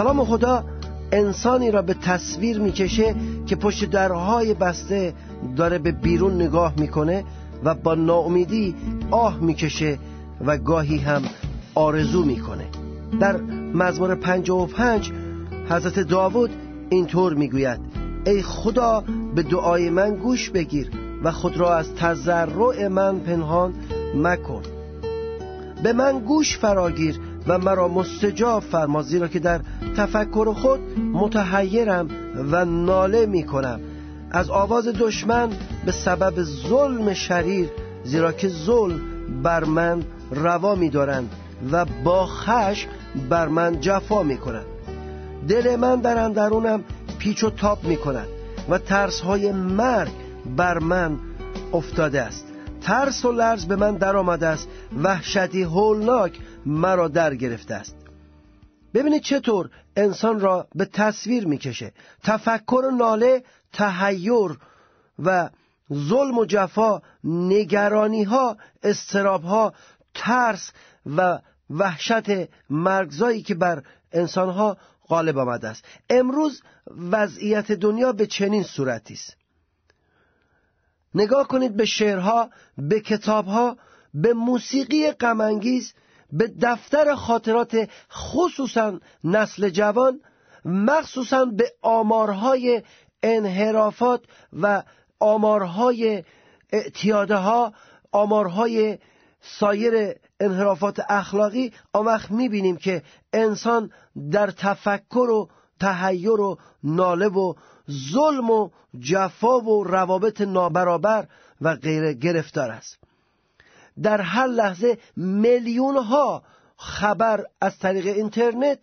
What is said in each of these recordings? کلام خدا انسانی را به تصویر میکشه که پشت درهای بسته داره به بیرون نگاه میکنه و با ناامیدی آه میکشه و گاهی هم آرزو میکنه. در مزمور 55 حضرت داوود اینطور میگوید: ای خدا به دعای من گوش بگیر و خود را از تضرع من پنهان مکن. به من گوش فراگیر و مرا مستجاب فرما، زیرا که در تفکر خود متحیرم و ناله می کنم از آواز دشمن به سبب ظلم شریر، زیرا که ظلم بر من روا می دارند و با خشم بر من جفا می کنند. دل من در اندرونم پیچ و تاب می کند و ترس های مرگ بر من افتاده است. ترس و لرز به من در آمده است، وحشتی هولناک مرا در گرفته است. ببینید چطور انسان را به تصویر میکشه. تفکر و ناله، تحیر و ظلم و جفا، نگرانی ها، استراب ها، ترس و وحشت مرگزایی که بر انسان ها غالب آمده است. امروز وضعیت دنیا به چنین صورتی است. نگاه کنید به شعرها، به کتابها، به موسیقی غم‌انگیز، به دفتر خاطرات خصوصا نسل جوان، مخصوصا به آمارهای انحرافات و آمارهای اعتیادها، آمارهای سایر انحرافات اخلاقی. آن وقت می‌بینیم که انسان در تفکر و تحیر و ناله و ظلم و جفا و روابط نابرابر و غیره گرفتار است. در هر لحظه میلیون ها خبر از طریق اینترنت،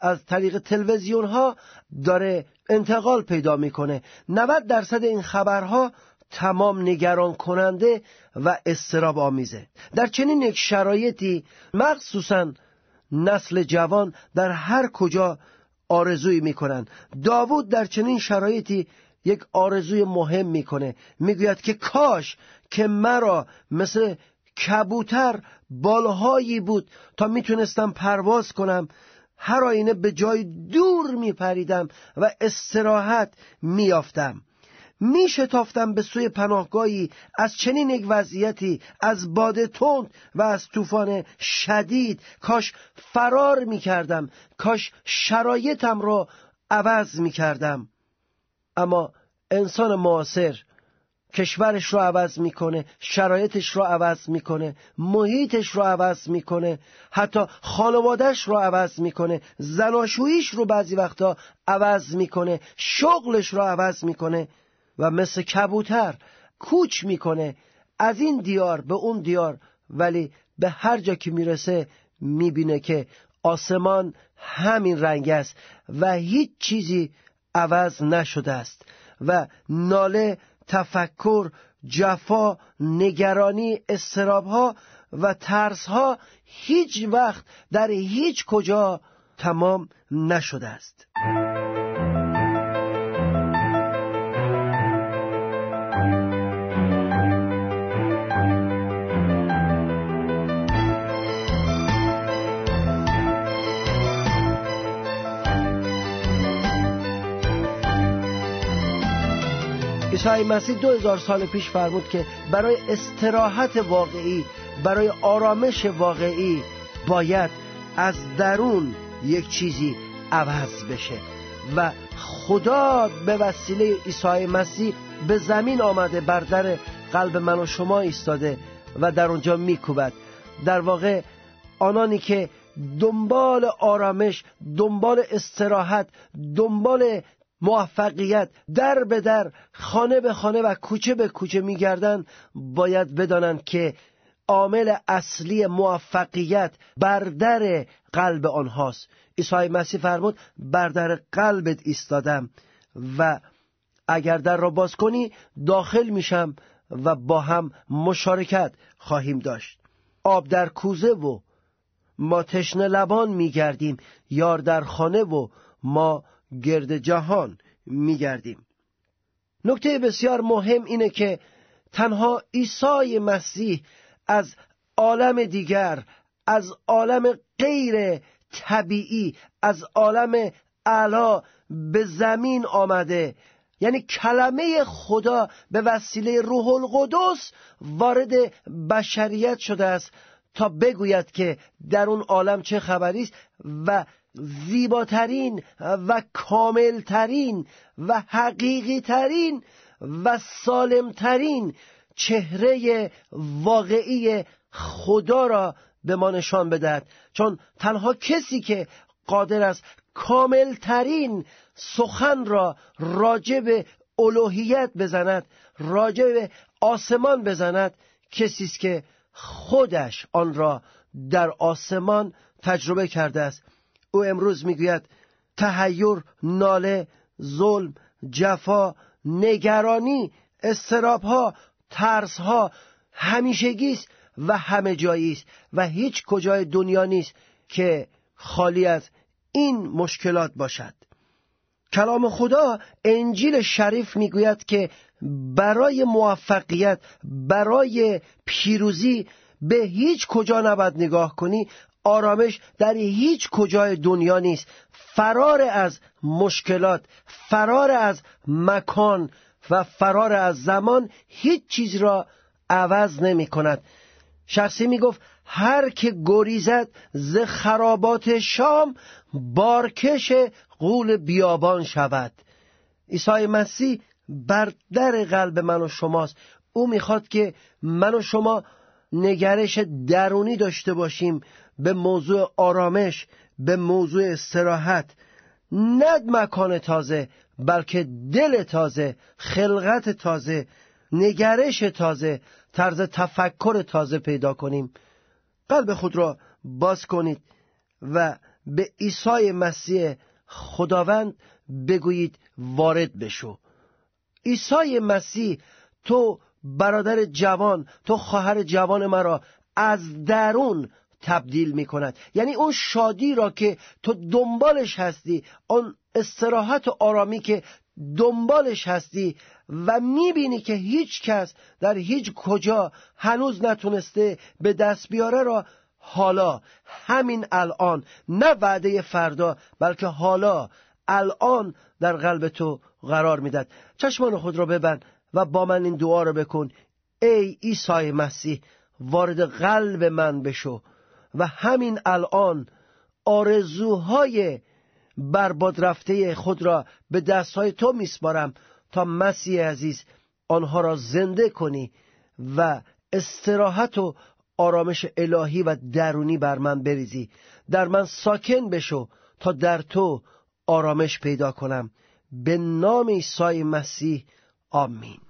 از طریق تلویزیون ها داره انتقال پیدا میکنه. 90% این خبرها تمام نگران کننده و اضطراب آمیزه. در چنین یک شرایطی مخصوصا نسل جوان در هر کجا آرزویی میکنند. داوود در چنین شرایطی یک آرزوی مهم میکنه. میگوید که کاش که مرا مثل کبوتر بالهایی بود تا میتونستم پرواز کنم، هر آینه به جای دور میپریدم و استراحت میافتم، میشتافتم به سوی پناهگاهی. از چنین یک وضعیتی، از باد تند و از طوفان شدید کاش فرار میکردم، کاش شرایطم را عوض میکردم. اما انسان معاصر کشورش را عوض میکنه، شرایطش را عوض میکنه، محیطش را عوض میکنه، حتی خانواده‌اش را عوض میکنه، زناشوییش رو بعضی وقتا عوض میکنه، شغلش را عوض میکنه و مثل کبوتر کوچ میکنه از این دیار به اون دیار. ولی به هر جا که میرسه میبینه که آسمان همین رنگ است و هیچ چیزی عوض نشده است و ناله، تفکر، جفا، نگرانی، اضطراب‌ها و ترس‌ها هیچ وقت در هیچ کجا تمام نشده است. عیسی مسیح 2000 سال پیش فرمود که برای استراحت واقعی، برای آرامش واقعی باید از درون یک چیزی عوض بشه و خدا به وسیله عیسی مسیح به زمین آمده، بر در قلب من و شما ایستاده و در اونجا میکوبد. در واقع آنانی که دنبال آرامش، دنبال استراحت، دنبال موفقیت، در به در، خانه به خانه و کوچه به کوچه میگردن، باید بدانند که عامل اصلی موفقیت بر در قلب آنهاست. عیسی مسیح فرمود بر در قلبت ایستادم و اگر در را باز کنی داخل میشم و با هم مشارکت خواهیم داشت. آب در کوزه و ما تشنه لبان میگردیم، یار در خانه و ما گرد جهان میگردیم. نکته بسیار مهم اینه که تنها عیسی مسیح از عالم دیگر، از عالم غیر طبیعی از عالم اعلی به زمین آمده، یعنی کلمه خدا به وسیله روح القدس وارد بشریت شده است تا بگوید که در اون عالم چه خبری است و زیباترین و کاملترین و حقیقیترین و سالمترین چهره واقعی خدا را به ما نشان بدهد، چون تنها کسی که قادر است کاملترین سخن را راجع به الوهیت بزند، راجع به آسمان بزند، کسی است که خودش آن را در آسمان تجربه کرده است. او امروز میگوید تحیر، ناله، ظلم، جفا، نگرانی، استرابها، ترسها همیشگیست و همه جاییست و هیچ کجای دنیا نیست که خالی از این مشکلات باشد. کلام خدا، انجیل شریف میگوید که برای موفقیت، برای پیروزی به هیچ کجا نباید نگاه کنی، آرامش در هیچ کجای دنیا نیست. فرار از مشکلات، فرار از مکان و فرار از زمان هیچ چیز را عوض نمی کند. شخصی می گفت هر که گریزد ز خرابات شام بارکش غول بیابان شود. عیسی مسیح بر در قلب من و شماست. او میخواد که من و شما نگرش درونی داشته باشیم به موضوع آرامش، به موضوع استراحت، نه مکان تازه بلکه دل تازه، خلقت تازه، نگرش تازه، طرز تفکر تازه پیدا کنیم. قلب خود را باز کنید و به عیسی مسیح خداوند بگویید وارد بشو. عیسی مسیح، تو برادر جوان، تو خواهر جوان مرا از درون تبدیل می کند. یعنی اون شادی را که تو دنبالش هستی، اون استراحت و آرامی که دنبالش هستی و می بینی که هیچ کس در هیچ کجا هنوز نتونسته به دست بیاره را حالا، همین الان، نه وعده فردا بلکه حالا، الان در قلب تو قرار می دهد. چشمان خود را ببند و با من این دعا را بکن. ای عیسی مسیح، وارد قلب من بشو و همین الان آرزوهای برباد رفته خود را به دستهای تو میسپارم تا مسیح عزیز آنها را زنده کنی و استراحت و آرامش الهی و درونی بر من بریزی. در من ساکن بشو تا در تو آرامش پیدا کنم. به نام عیسی مسیح، آمین.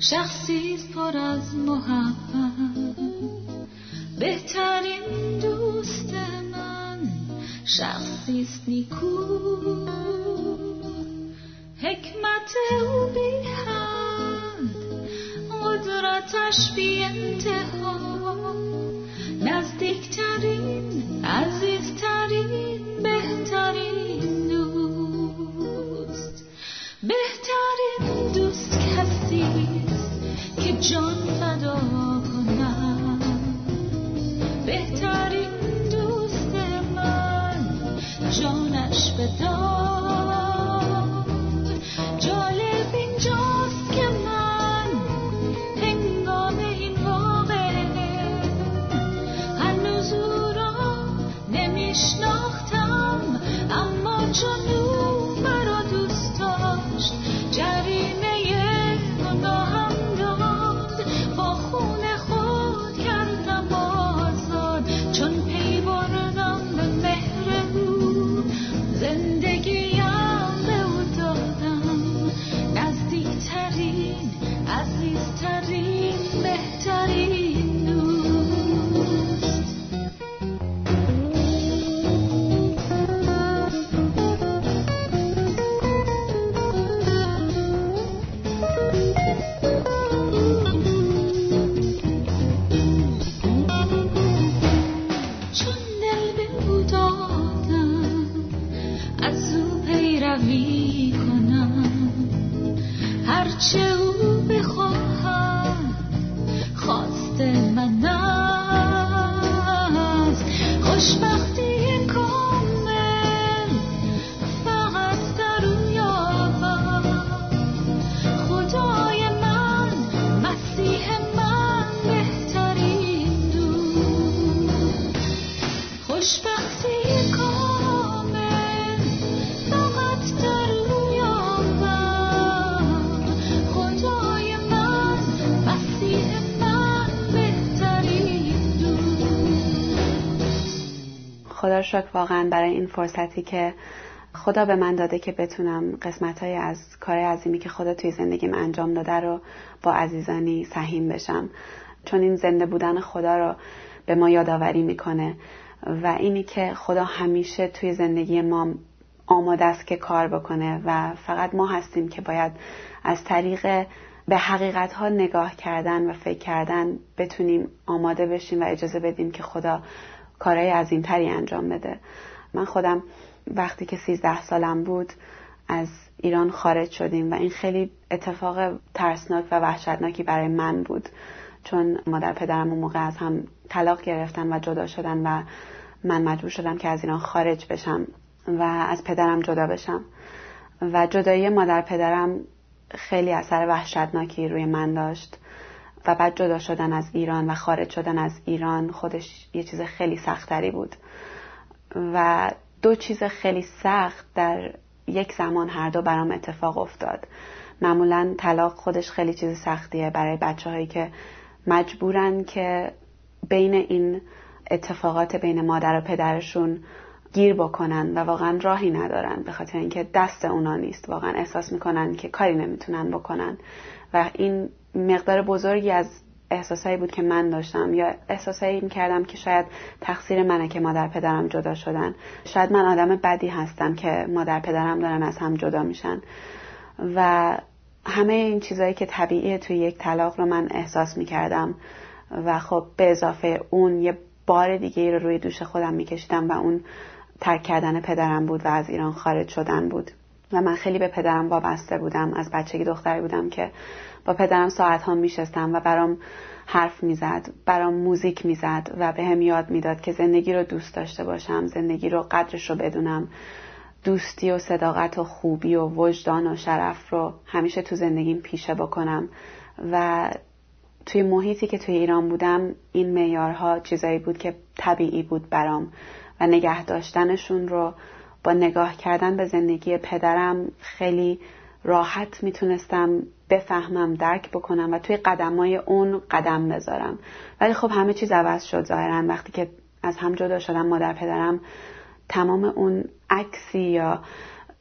شخصی پر از محبت، بهترین دوست من شخصی نیکو، حکمت او بی حد، قدرتش بی انتها، نزدیکترین، عزیزترین، بهترین دوست. بهترین دوست کسی که جان فدا کنم، بهترین دوست من جانش بداد. جالب اینجاست که من هنگام این واقعه هنوز او را نمیشناختم، اما چون او مرا دوست داشت جریمه زنده خدا رو شکر واقعا برای این فرصتی که خدا به من داده که بتونم قسمت‌های از کار عظیمی که خدا توی زندگیم انجام داده رو با عزیزانی سهیم بشم، چون این زنده بودن خدا رو به ما یادآوری میکنه و اینی که خدا همیشه توی زندگی ما آماده است که کار بکنه و فقط ما هستیم که باید از طریق به حقیقت‌ها نگاه کردن و فکر کردن بتونیم آماده بشیم و اجازه بدیم که خدا کارهای عظیم‌تری انجام بده. من خودم وقتی که 13 سالم بود از ایران خارج شدیم و این خیلی اتفاق ترسناک و وحشتناکی برای من بود، چون مادر پدرم اون موقع از هم طلاق گرفتن و جدا شدن و من مجبور شدم که از ایران خارج بشم و از پدرم جدا بشم و جدایی مادر پدرم خیلی اثر وحشتناکی روی من داشت و بعد جدا شدن از ایران و خارج شدن از ایران خودش یه چیز خیلی سختری بود و دو چیز خیلی سخت در یک زمان هر دو برام اتفاق افتاد. معمولاً طلاق خودش خیلی چیز سختیه برای بچه‌هایی که مجبورن که بین این اتفاقات بین مادر و پدرشون گیر بکنن و واقعاً راهی ندارن، به خاطر اینکه دست اونا نیست، واقعاً احساس میکنن که کاری نمیتونن بکنن و این مقدار بزرگی از احساسایی بود که من داشتم یا احساسایی میکردم که شاید تقصیر منه که مادر پدرم جدا شدن، شاید من آدم بدی هستم که مادر پدرم دارن از هم جدا میشن و همه این چیزایی که طبیعیه توی یک طلاق رو من احساس میکردم و خب به اضافه اون یه بار دیگه رو روی دوش خودم میکشیدم و اون ترک کردن پدرم بود و از ایران خارج شدن بود و من خیلی به پدرم وابسته بودم. از بچگی دختری بودم که با پدرم ساعت‌ها میشستم و برام حرف میزد، برام موزیک میزد و به هم یاد میداد که زندگی رو دوست داشته باشم، زندگی رو قدرش رو بدونم، دوستی و صداقت و خوبی و وجدان و شرف رو همیشه تو زندگیم پیشه بکنم و توی محیطی که توی ایران بودم این معیارها چیزایی بود که طبیعی بود برام و نگه داشتنشون رو با نگاه کردن به زندگی پدرم خیلی راحت میتونستم بفهمم، درک بکنم و توی قدمای اون قدم بذارم. ولی خب همه چیز عوض شد ظاهرا وقتی که از هم جدا شدم. مادر پدرم تمام اون عکسی یا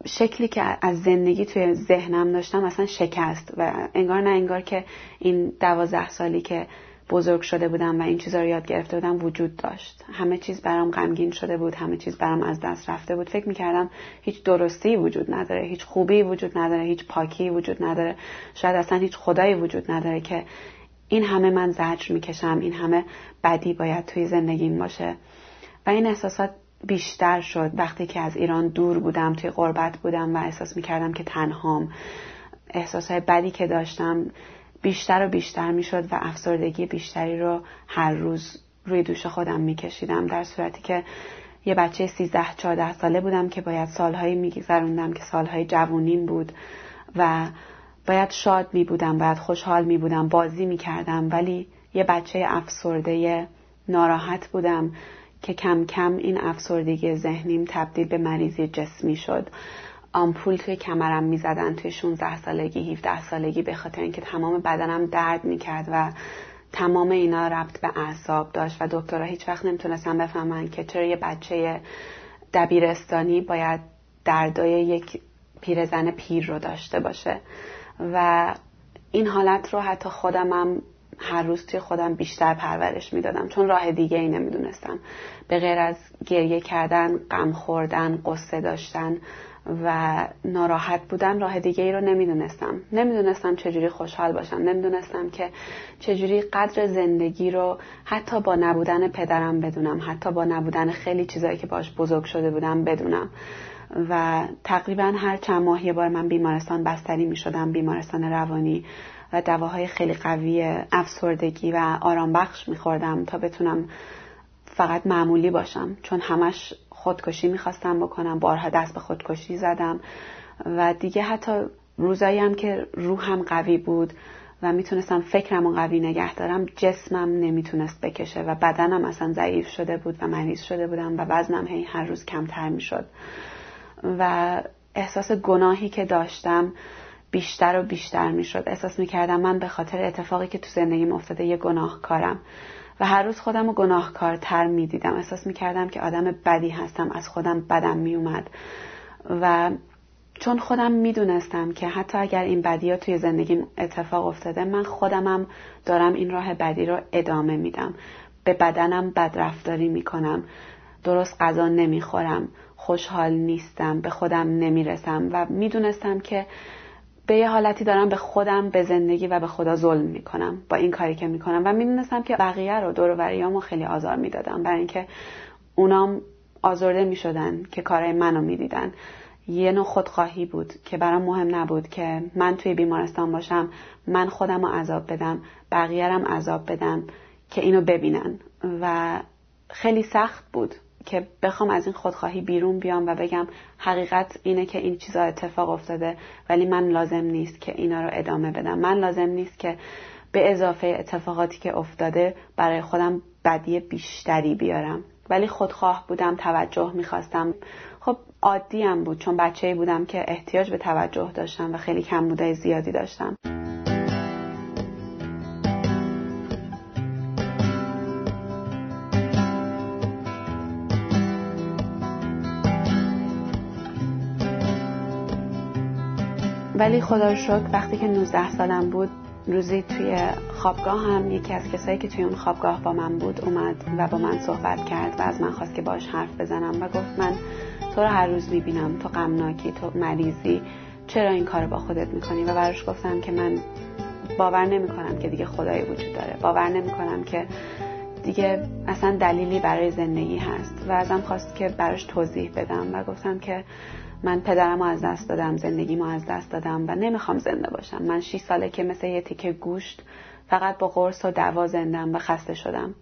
شکلی که از زندگی توی ذهنم داشتم اصلا شکست و انگار نه انگار که این 12 سالی که بزرگ شده بودم و این چیزا رو یاد گرفته بودم وجود داشت. همه چیز برام غمگین شده بود، همه چیز برام از دست رفته بود. فکر می‌کردم هیچ درستی وجود نداره، هیچ خوبی وجود نداره، هیچ پاکی وجود نداره، شاید اصلا هیچ خدایی وجود نداره که این همه من زجر می‌کشم، این همه بدی باید توی زندگیم باشه. و این احساسات بیشتر شد وقتی که از ایران دور بودم، توی غربت بودم و احساس می‌کردم که تنهام. احساسات بدی که داشتم بیشتر و بیشتر میشد و افسردگی بیشتری رو هر روز روی دوش خودم میکشیدم، در صورتی که یه بچه 13-14 ساله بودم که باید سالهایی میگذروندم که سالهای جوونیم بود و باید شاد میبودم، باید خوشحال میبودم، بازی میکردم، ولی یه بچه افسرده ناراحت بودم که کم کم این افسردگی ذهنیم تبدیل به مریضی جسمی شد. آمپول توی کمرم میزدن توی 16 سالگی 17 سالگی به خاطر اینکه تمام بدنم درد میکرد و تمام اینا ربط به اعصاب داشت و دکترها هیچ وقت نمیتونستن بفهمن که چرا یه بچه دبیرستانی باید دردای یک پیرزن پیر رو داشته باشه و این حالت رو حتی خودمم هر روز توی خودم بیشتر پرورش میدادم، چون راه دیگه ای نمیدونستم به غیر از گریه کردن، غم خوردن، قصه داشتن و ناراحت بودن راه دیگه ای رو نمیدونستم. نمیدونستم چجوری خوشحال باشم، نمیدونستم که چجوری قدر زندگی رو حتی با نبودن پدرم بدونم، حتی با نبودن خیلی چیزایی که باش بزرگ شده بودم بدونم و تقریبا هر چند ماه یه بار من بیمارستان بستری می شدم، بیمارستان روانی، و دواهای خیلی قوی افسردگی و آرام بخش می خوردم تا بتونم فقط معمولی باشم، چون همش خودکشی میخواستم بکنم، بارها دست به خودکشی زدم و دیگه حتی روزایی هم که روحم قوی بود و میتونستم فکرم رو قوی نگه دارم جسمم نمیتونست بکشه و بدنم اصلا ضعیف شده بود و مریض شده بودم و وزنم هر روز کمتر میشد و احساس گناهی که داشتم بیشتر و بیشتر میشد. احساس میکردم من به خاطر اتفاقی که تو زندگیم افتاده یه گناهکارم و هر روز خودم رو گناهکارتر میدیدم. احساس میکردم که آدم بدی هستم، از خودم بدم میومد و چون خودم میدونستم که حتی اگر این بدی ها توی زندگیم اتفاق افتاده، من خودمم دارم این راه بدی رو ادامه میدم، به بدنم بدرفتاری میکنم، درست غذا نمیخورم، خوشحال نیستم، به خودم نمیرسم و میدونستم که به یه حالتی دارم به خودم، به زندگی و به خدا ظلم میکنم با این کاری که میکنم و میدونستم که بقیه رو، دور و بریامو خیلی آزار میدادم، برای اینکه اونام آزرده میشدن که کارای منو میدیدن. یه نوع خودخواهی بود که برام مهم نبود که من توی بیمارستان باشم، من خودم رو عذاب بدم، بقیه رو عذاب بدم که اینو ببینن و خیلی سخت بود که بخوام از این خودخواهی بیرون بیام و بگم حقیقت اینه که این چیزا اتفاق افتاده، ولی من لازم نیست که اینا رو ادامه بدم، من لازم نیست که به اضافه اتفاقاتی که افتاده برای خودم بدی بیشتری بیارم. ولی خودخواه بودم، توجه میخواستم. خب عادی هم بود چون بچه‌ای بودم که احتیاج به توجه داشتم و خیلی کمبودهای زیادی داشتم. ولی خدا رو شکر وقتی که 19 سالم بود، روزی توی خوابگاه هم یکی از کسایی که توی اون خوابگاه با من بود اومد و با من صحبت کرد و از من خواست که باهاش حرف بزنم و گفت من تو رو هر روز میبینم، تو غمناکی، تو مریضی، چرا این کارو با خودت میکنی؟ و براش گفتم که من باور نمیکنم که دیگه خدایی وجود داره، باور نمیکنم که دیگه اصلا دلیلی برای زندگی هست و ازم خواست که براش توضیح بدم و گفتم که من پدرمو از دست دادم، زندگیمو از دست دادم و نمیخوام زنده باشم. من 6 ساله که مثل یه تیکه گوشت فقط با قرص و دوا زندم و خسته شدم.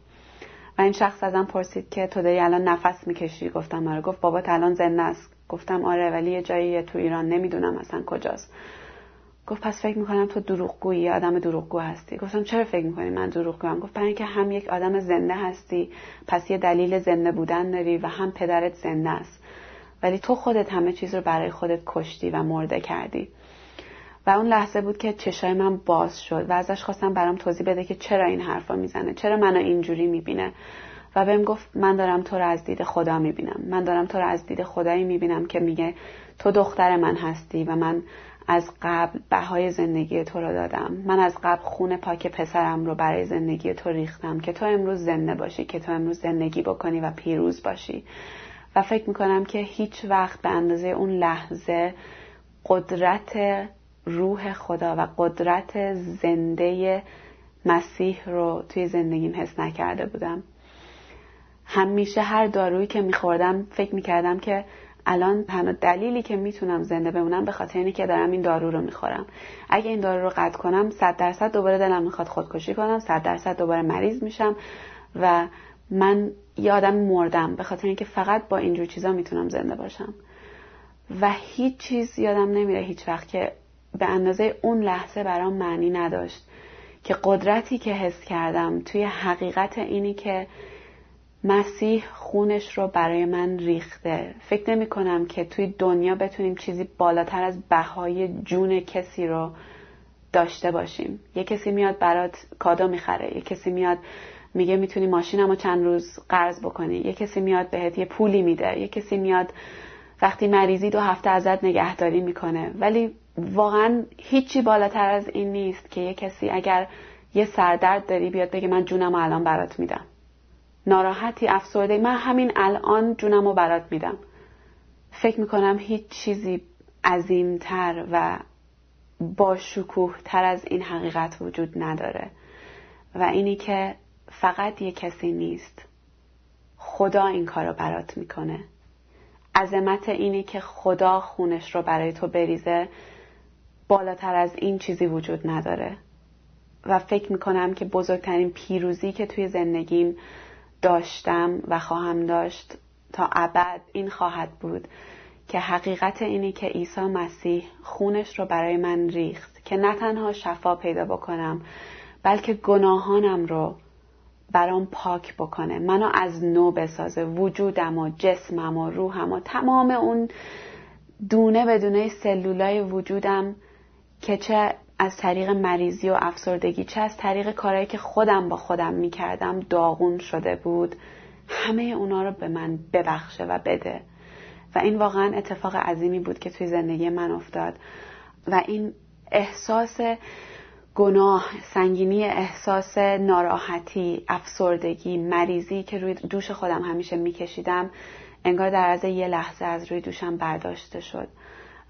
و این شخص ازم پرسید که تو داری الان نفس میکشی؟ گفتم آره. گفت بابات الان زنده است؟ گفتم آره، ولی یه جایی تو ایران، نمیدونم اصلا کجاست. گفت پس فکر میکنم تو دروغگویی، آدم دروغگو هستی. گفتم چرا فکر میکنی من دروغگوام؟ گفت برای اینکه هم یک آدم زنده هستی، پس یه دلیل زنده بودن داری و هم پدرت زنده است، ولی تو خودت همه چیز رو برای خودت کشتی و مرده کردی. و اون لحظه بود که چشای من باز شد و ازش خواستم برام توضیح بده که چرا این حرفا میزنه، چرا منو اینجوری میبینه. و بهم گفت من دارم تو رو از دید خدا میبینم، من دارم تو رو از دید خدایی میبینم که میگه تو دختر من هستی و من از قبل بهای زندگی تو رو دادم، من از قبل خون پاک پسرم رو برای زندگی تو ریختم که تو امروز زنده باشی، که تو امروز زندگی بکنی و پیروز باشی. و فکر میکنم که هیچ وقت به اندازه اون لحظه قدرت روح خدا و قدرت زنده مسیح رو توی زندگیم حس نکرده بودم. همیشه هر دارویی که میخوردم فکر میکردم که الان تنها دلیلی که میتونم زنده بمونم به خاطر اینه که دارم این دارو رو میخورم. اگه این دارو رو قطع کنم 100% دوباره دلم میخواد خودکشی کنم، 100% دوباره مریض میشم و من یه آدم مردم به خاطر اینکه فقط با اینجور چیزا میتونم زنده باشم. و هیچ چیز یادم نمیره هیچ وقت که به اندازه اون لحظه برام معنی نداشت که قدرتی که حس کردم توی حقیقت اینی که مسیح خونش رو برای من ریخته. فکر نمی کنم که توی دنیا بتونیم چیزی بالاتر از بهای جون کسی رو داشته باشیم. یه کسی میاد برات کادو میخره، یه کسی میاد میگه میتونی ماشینمو چند روز قرض بکنی، یه کسی میاد بهت یه پولی میده، یه کسی میاد وقتی مریضی 2 هفته ازت نگهداری میکنه. ولی واقعا هیچی بالاتر از این نیست که یه کسی اگر یه سردرد داری بیاد بگه من جونمو الان برات میدم، ناراحتی، افسرده، من همین الان جونمو برات میدم. فکر میکنم هیچ چیزی عظیمتر و با شکوه تر از این حقیقت وجود نداره و اینی که فقط یه کسی نیست، خدا این کارو برات میکنه. عظمت اینی که خدا خونش رو برای تو بریزه بالاتر از این چیزی وجود نداره و فکر میکنم که بزرگترین پیروزی که توی زندگیم داشتم و خواهم داشت تا ابد این خواهد بود که حقیقت اینی که عیسی مسیح خونش رو برای من ریخت که نه تنها شفا پیدا بکنم بلکه گناهانم رو برام پاک بکنه، منو از نو بسازه، وجودم و جسمم و روحم و تمام اون دونه به دونه سلولای وجودم که چه از طریق مریضی و افسردگی، چه از طریق کارهایی که خودم با خودم میکردم داغون شده بود، همه اونا رو به من ببخشه و بده. و این واقعا اتفاق عظیمی بود که توی زندگی من افتاد و این احساس گناه، سنگینی احساس ناراحتی، افسردگی، مریضی که روی دوش خودم همیشه میکشیدم انگار در عرض یه لحظه از روی دوشم برداشته شد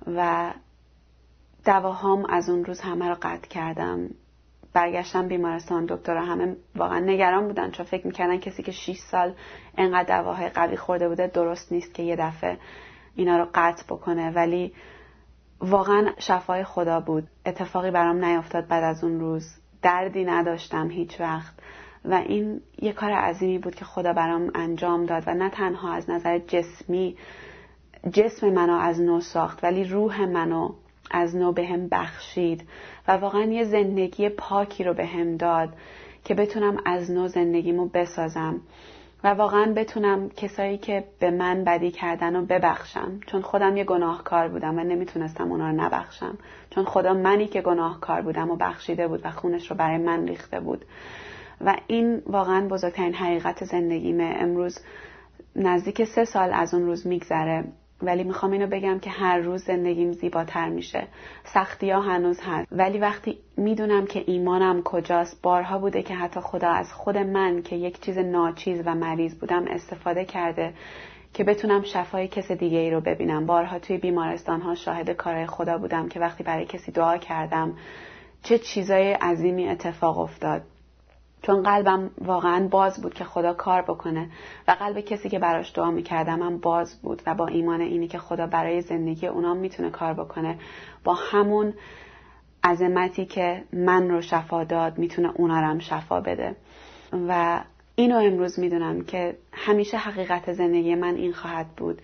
و دواهام از اون روز همه رو قطع کردم. برگشتم بیمارستان، دکترها همه واقعا نگران بودن چون فکر میکردن کسی که 6 سال انقدر دواهای قوی خورده بوده درست نیست که یه دفعه اینا رو قطع بکنه، ولی واقعا شفای خدا بود. اتفاقی برام نیفتاد بعد از اون روز، دردی نداشتم هیچ وقت و این یه کار عظیمی بود که خدا برام انجام داد و نه تنها از نظر جسمی جسم منو از نو ساخت، ولی روح منو از نو به هم بخشید و واقعا یه زندگی پاکی رو به هم داد که بتونم از نو زندگیمو بسازم و واقعا بتونم کسایی که به من بدی کردن رو ببخشم، چون خودم یه گناهکار بودم و نمیتونستم اونا رو نبخشم، چون خدا منی که گناهکار بودم و بخشیده بود و خونش رو برای من ریخته بود. و این واقعا بزرگترین حقیقت زندگیمه. امروز نزدیک 3 سال از اون روز میگذره، ولی میخوام اینو بگم که هر روز زندگیم زیباتر میشه. سختی ها هنوز هست، ولی وقتی میدونم که ایمانم کجاست، بارها بوده که حتی خدا از خود من که یک چیز ناچیز و مریض بودم استفاده کرده که بتونم شفای کس دیگه ای رو ببینم. بارها توی بیمارستان ها شاهد کارهای خدا بودم که وقتی برای کسی دعا کردم چه چیزای عظیمی اتفاق افتاد، چون قلبم واقعا باز بود که خدا کار بکنه و قلب کسی که براش دعا میکردم هم باز بود و با ایمان اینی که خدا برای زندگی اونام میتونه کار بکنه، با همون عظمتی که من رو شفا داد میتونه اونا رو هم شفا بده. و اینو امروز میدونم که همیشه حقیقت زندگی من این خواهد بود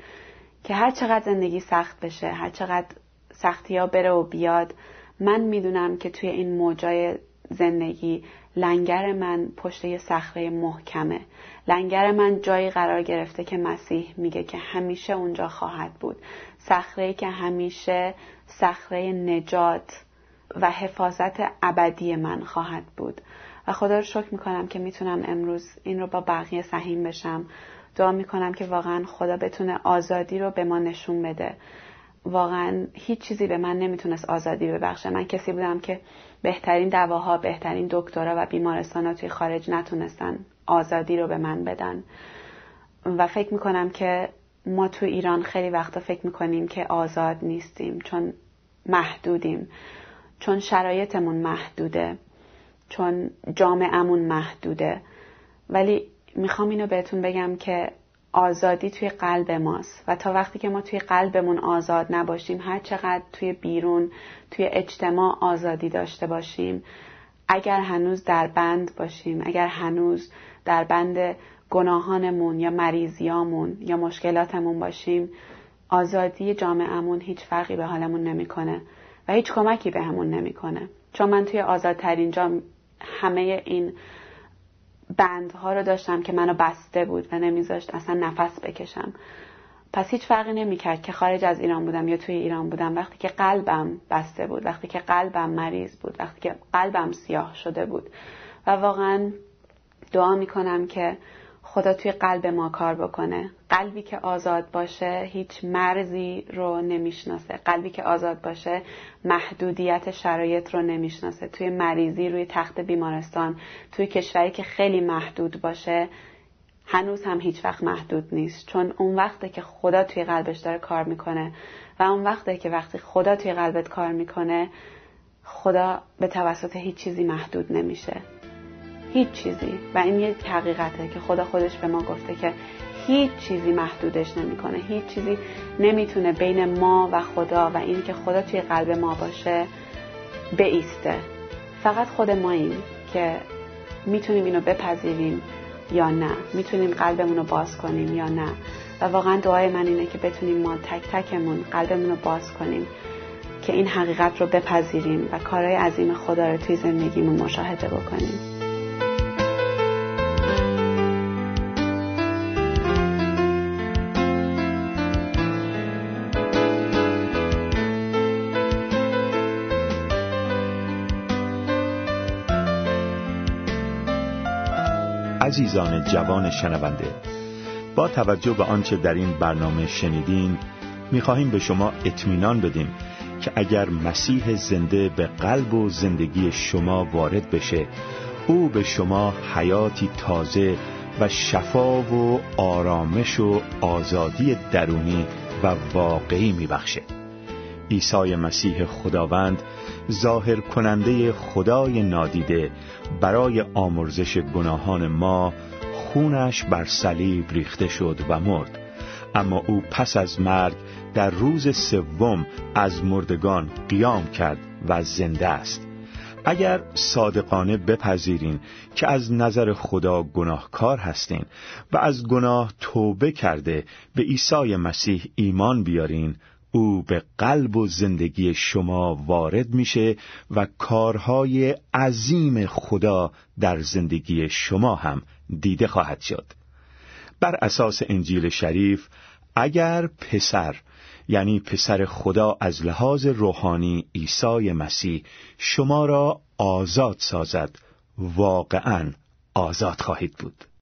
که هر چقدر زندگی سخت بشه، هر چقدر سختی ها بره و بیاد، من میدونم که توی این موجای زندگی لنگر من پشت یه صخره محکمه، لنگر من جایی قرار گرفته که مسیح میگه که همیشه اونجا خواهد بود، صخره‌ای که همیشه صخره نجات و حفاظت ابدی من خواهد بود. و خدا رو شکر میکنم که میتونم امروز این رو با بقیه سهیم بشم. دعا میکنم که واقعا خدا بتونه آزادی رو به ما نشون بده. واقعا هیچ چیزی به من نمیتونست آزادی ببخشه. من کسی بودم که بهترین دواها، بهترین دکترها و بیمارستان‌ها توی خارج نتونستن آزادی رو به من بدن. و فکر میکنم که ما تو ایران خیلی وقتا فکر میکنیم که آزاد نیستیم، چون محدودیم، چون شرایطمون محدوده، چون جامعه‌مون محدوده. ولی میخوام اینو بهتون بگم که آزادی توی قلب ماست و تا وقتی که ما توی قلبمون آزاد نباشیم، هر چقدر توی بیرون، توی اجتماع آزادی داشته باشیم، اگر هنوز در بند باشیم، اگر هنوز در بند گناهانمون یا مریضیامون یا مشکلاتمون باشیم، آزادی جامعهمون هیچ فرقی به حالمون نمیکنه و هیچ کمکی به همون نمیکنه. چون من توی آزادترین جا همه این بندها رو داشتم که منو بسته بود و نمیذاشت اصلا نفس بکشم. پس هیچ فرقی نمیکرد که خارج از ایران بودم یا توی ایران بودم، وقتی که قلبم بسته بود، وقتی که قلبم مریض بود، وقتی که قلبم سیاه شده بود. و واقعا دعا میکنم که خدا توی قلب ما کار بکنه. قلبی که آزاد باشه هیچ مرزی رو نمیشناسه، قلبی که آزاد باشه محدودیت شرایط رو نمیشناسه. توی مریضی، روی تخت بیمارستان، توی کشوری که خیلی محدود باشه، هنوز هم هیچ وقت محدود نیست، چون اون وقته که خدا توی قلبش داره کار میکنه و اون وقته که وقتی خدا توی قلبت کار میکنه، خدا به توسط هیچ چیزی محدود نمیشه، هیچ چیزی. و این یک حقیقته که خدا خودش به ما گفته که هیچ چیزی محدودش نمیکنه، هیچ چیزی نمیتونه بین ما و خدا و این که خدا توی قلب ما باشه بایسته. فقط خود ما این که میتونیم اینو بپذیریم یا نه، میتونیم قلبمون رو باز کنیم یا نه. و واقعا دعای من اینه که بتونیم ما تک تکمون قلبمون رو باز کنیم که این حقیقت رو بپذیریم و کارهای عظیم خدا رو توی زندگیمون مشاهده بکنیم. عزیزان جوان شنونده، با توجه به آنچه در این برنامه شنیدین می‌خواهیم به شما اطمینان بدیم که اگر مسیح زنده به قلب و زندگی شما وارد بشه، او به شما حیاتی تازه و شفا و آرامش و آزادی درونی و واقعی می‌بخشه. عیسی مسیح خداوند، ظاهر کننده خدای نادیده، برای آمرزش گناهان ما خونش بر صلیب ریخته شد و مرد، اما او پس از مرگ در روز سوم از مردگان قیام کرد و زنده است. اگر صادقانه بپذیرین که از نظر خدا گناهکار هستین و از گناه توبه کرده به عیسی مسیح ایمان بیارین، او به قلب و زندگی شما وارد میشه و کارهای عظیم خدا در زندگی شما هم دیده خواهد شد. بر اساس انجیل شریف، اگر پسر، یعنی پسر خدا از لحاظ روحانی عیسی مسیح شما را آزاد سازد، واقعاً آزاد خواهید بود.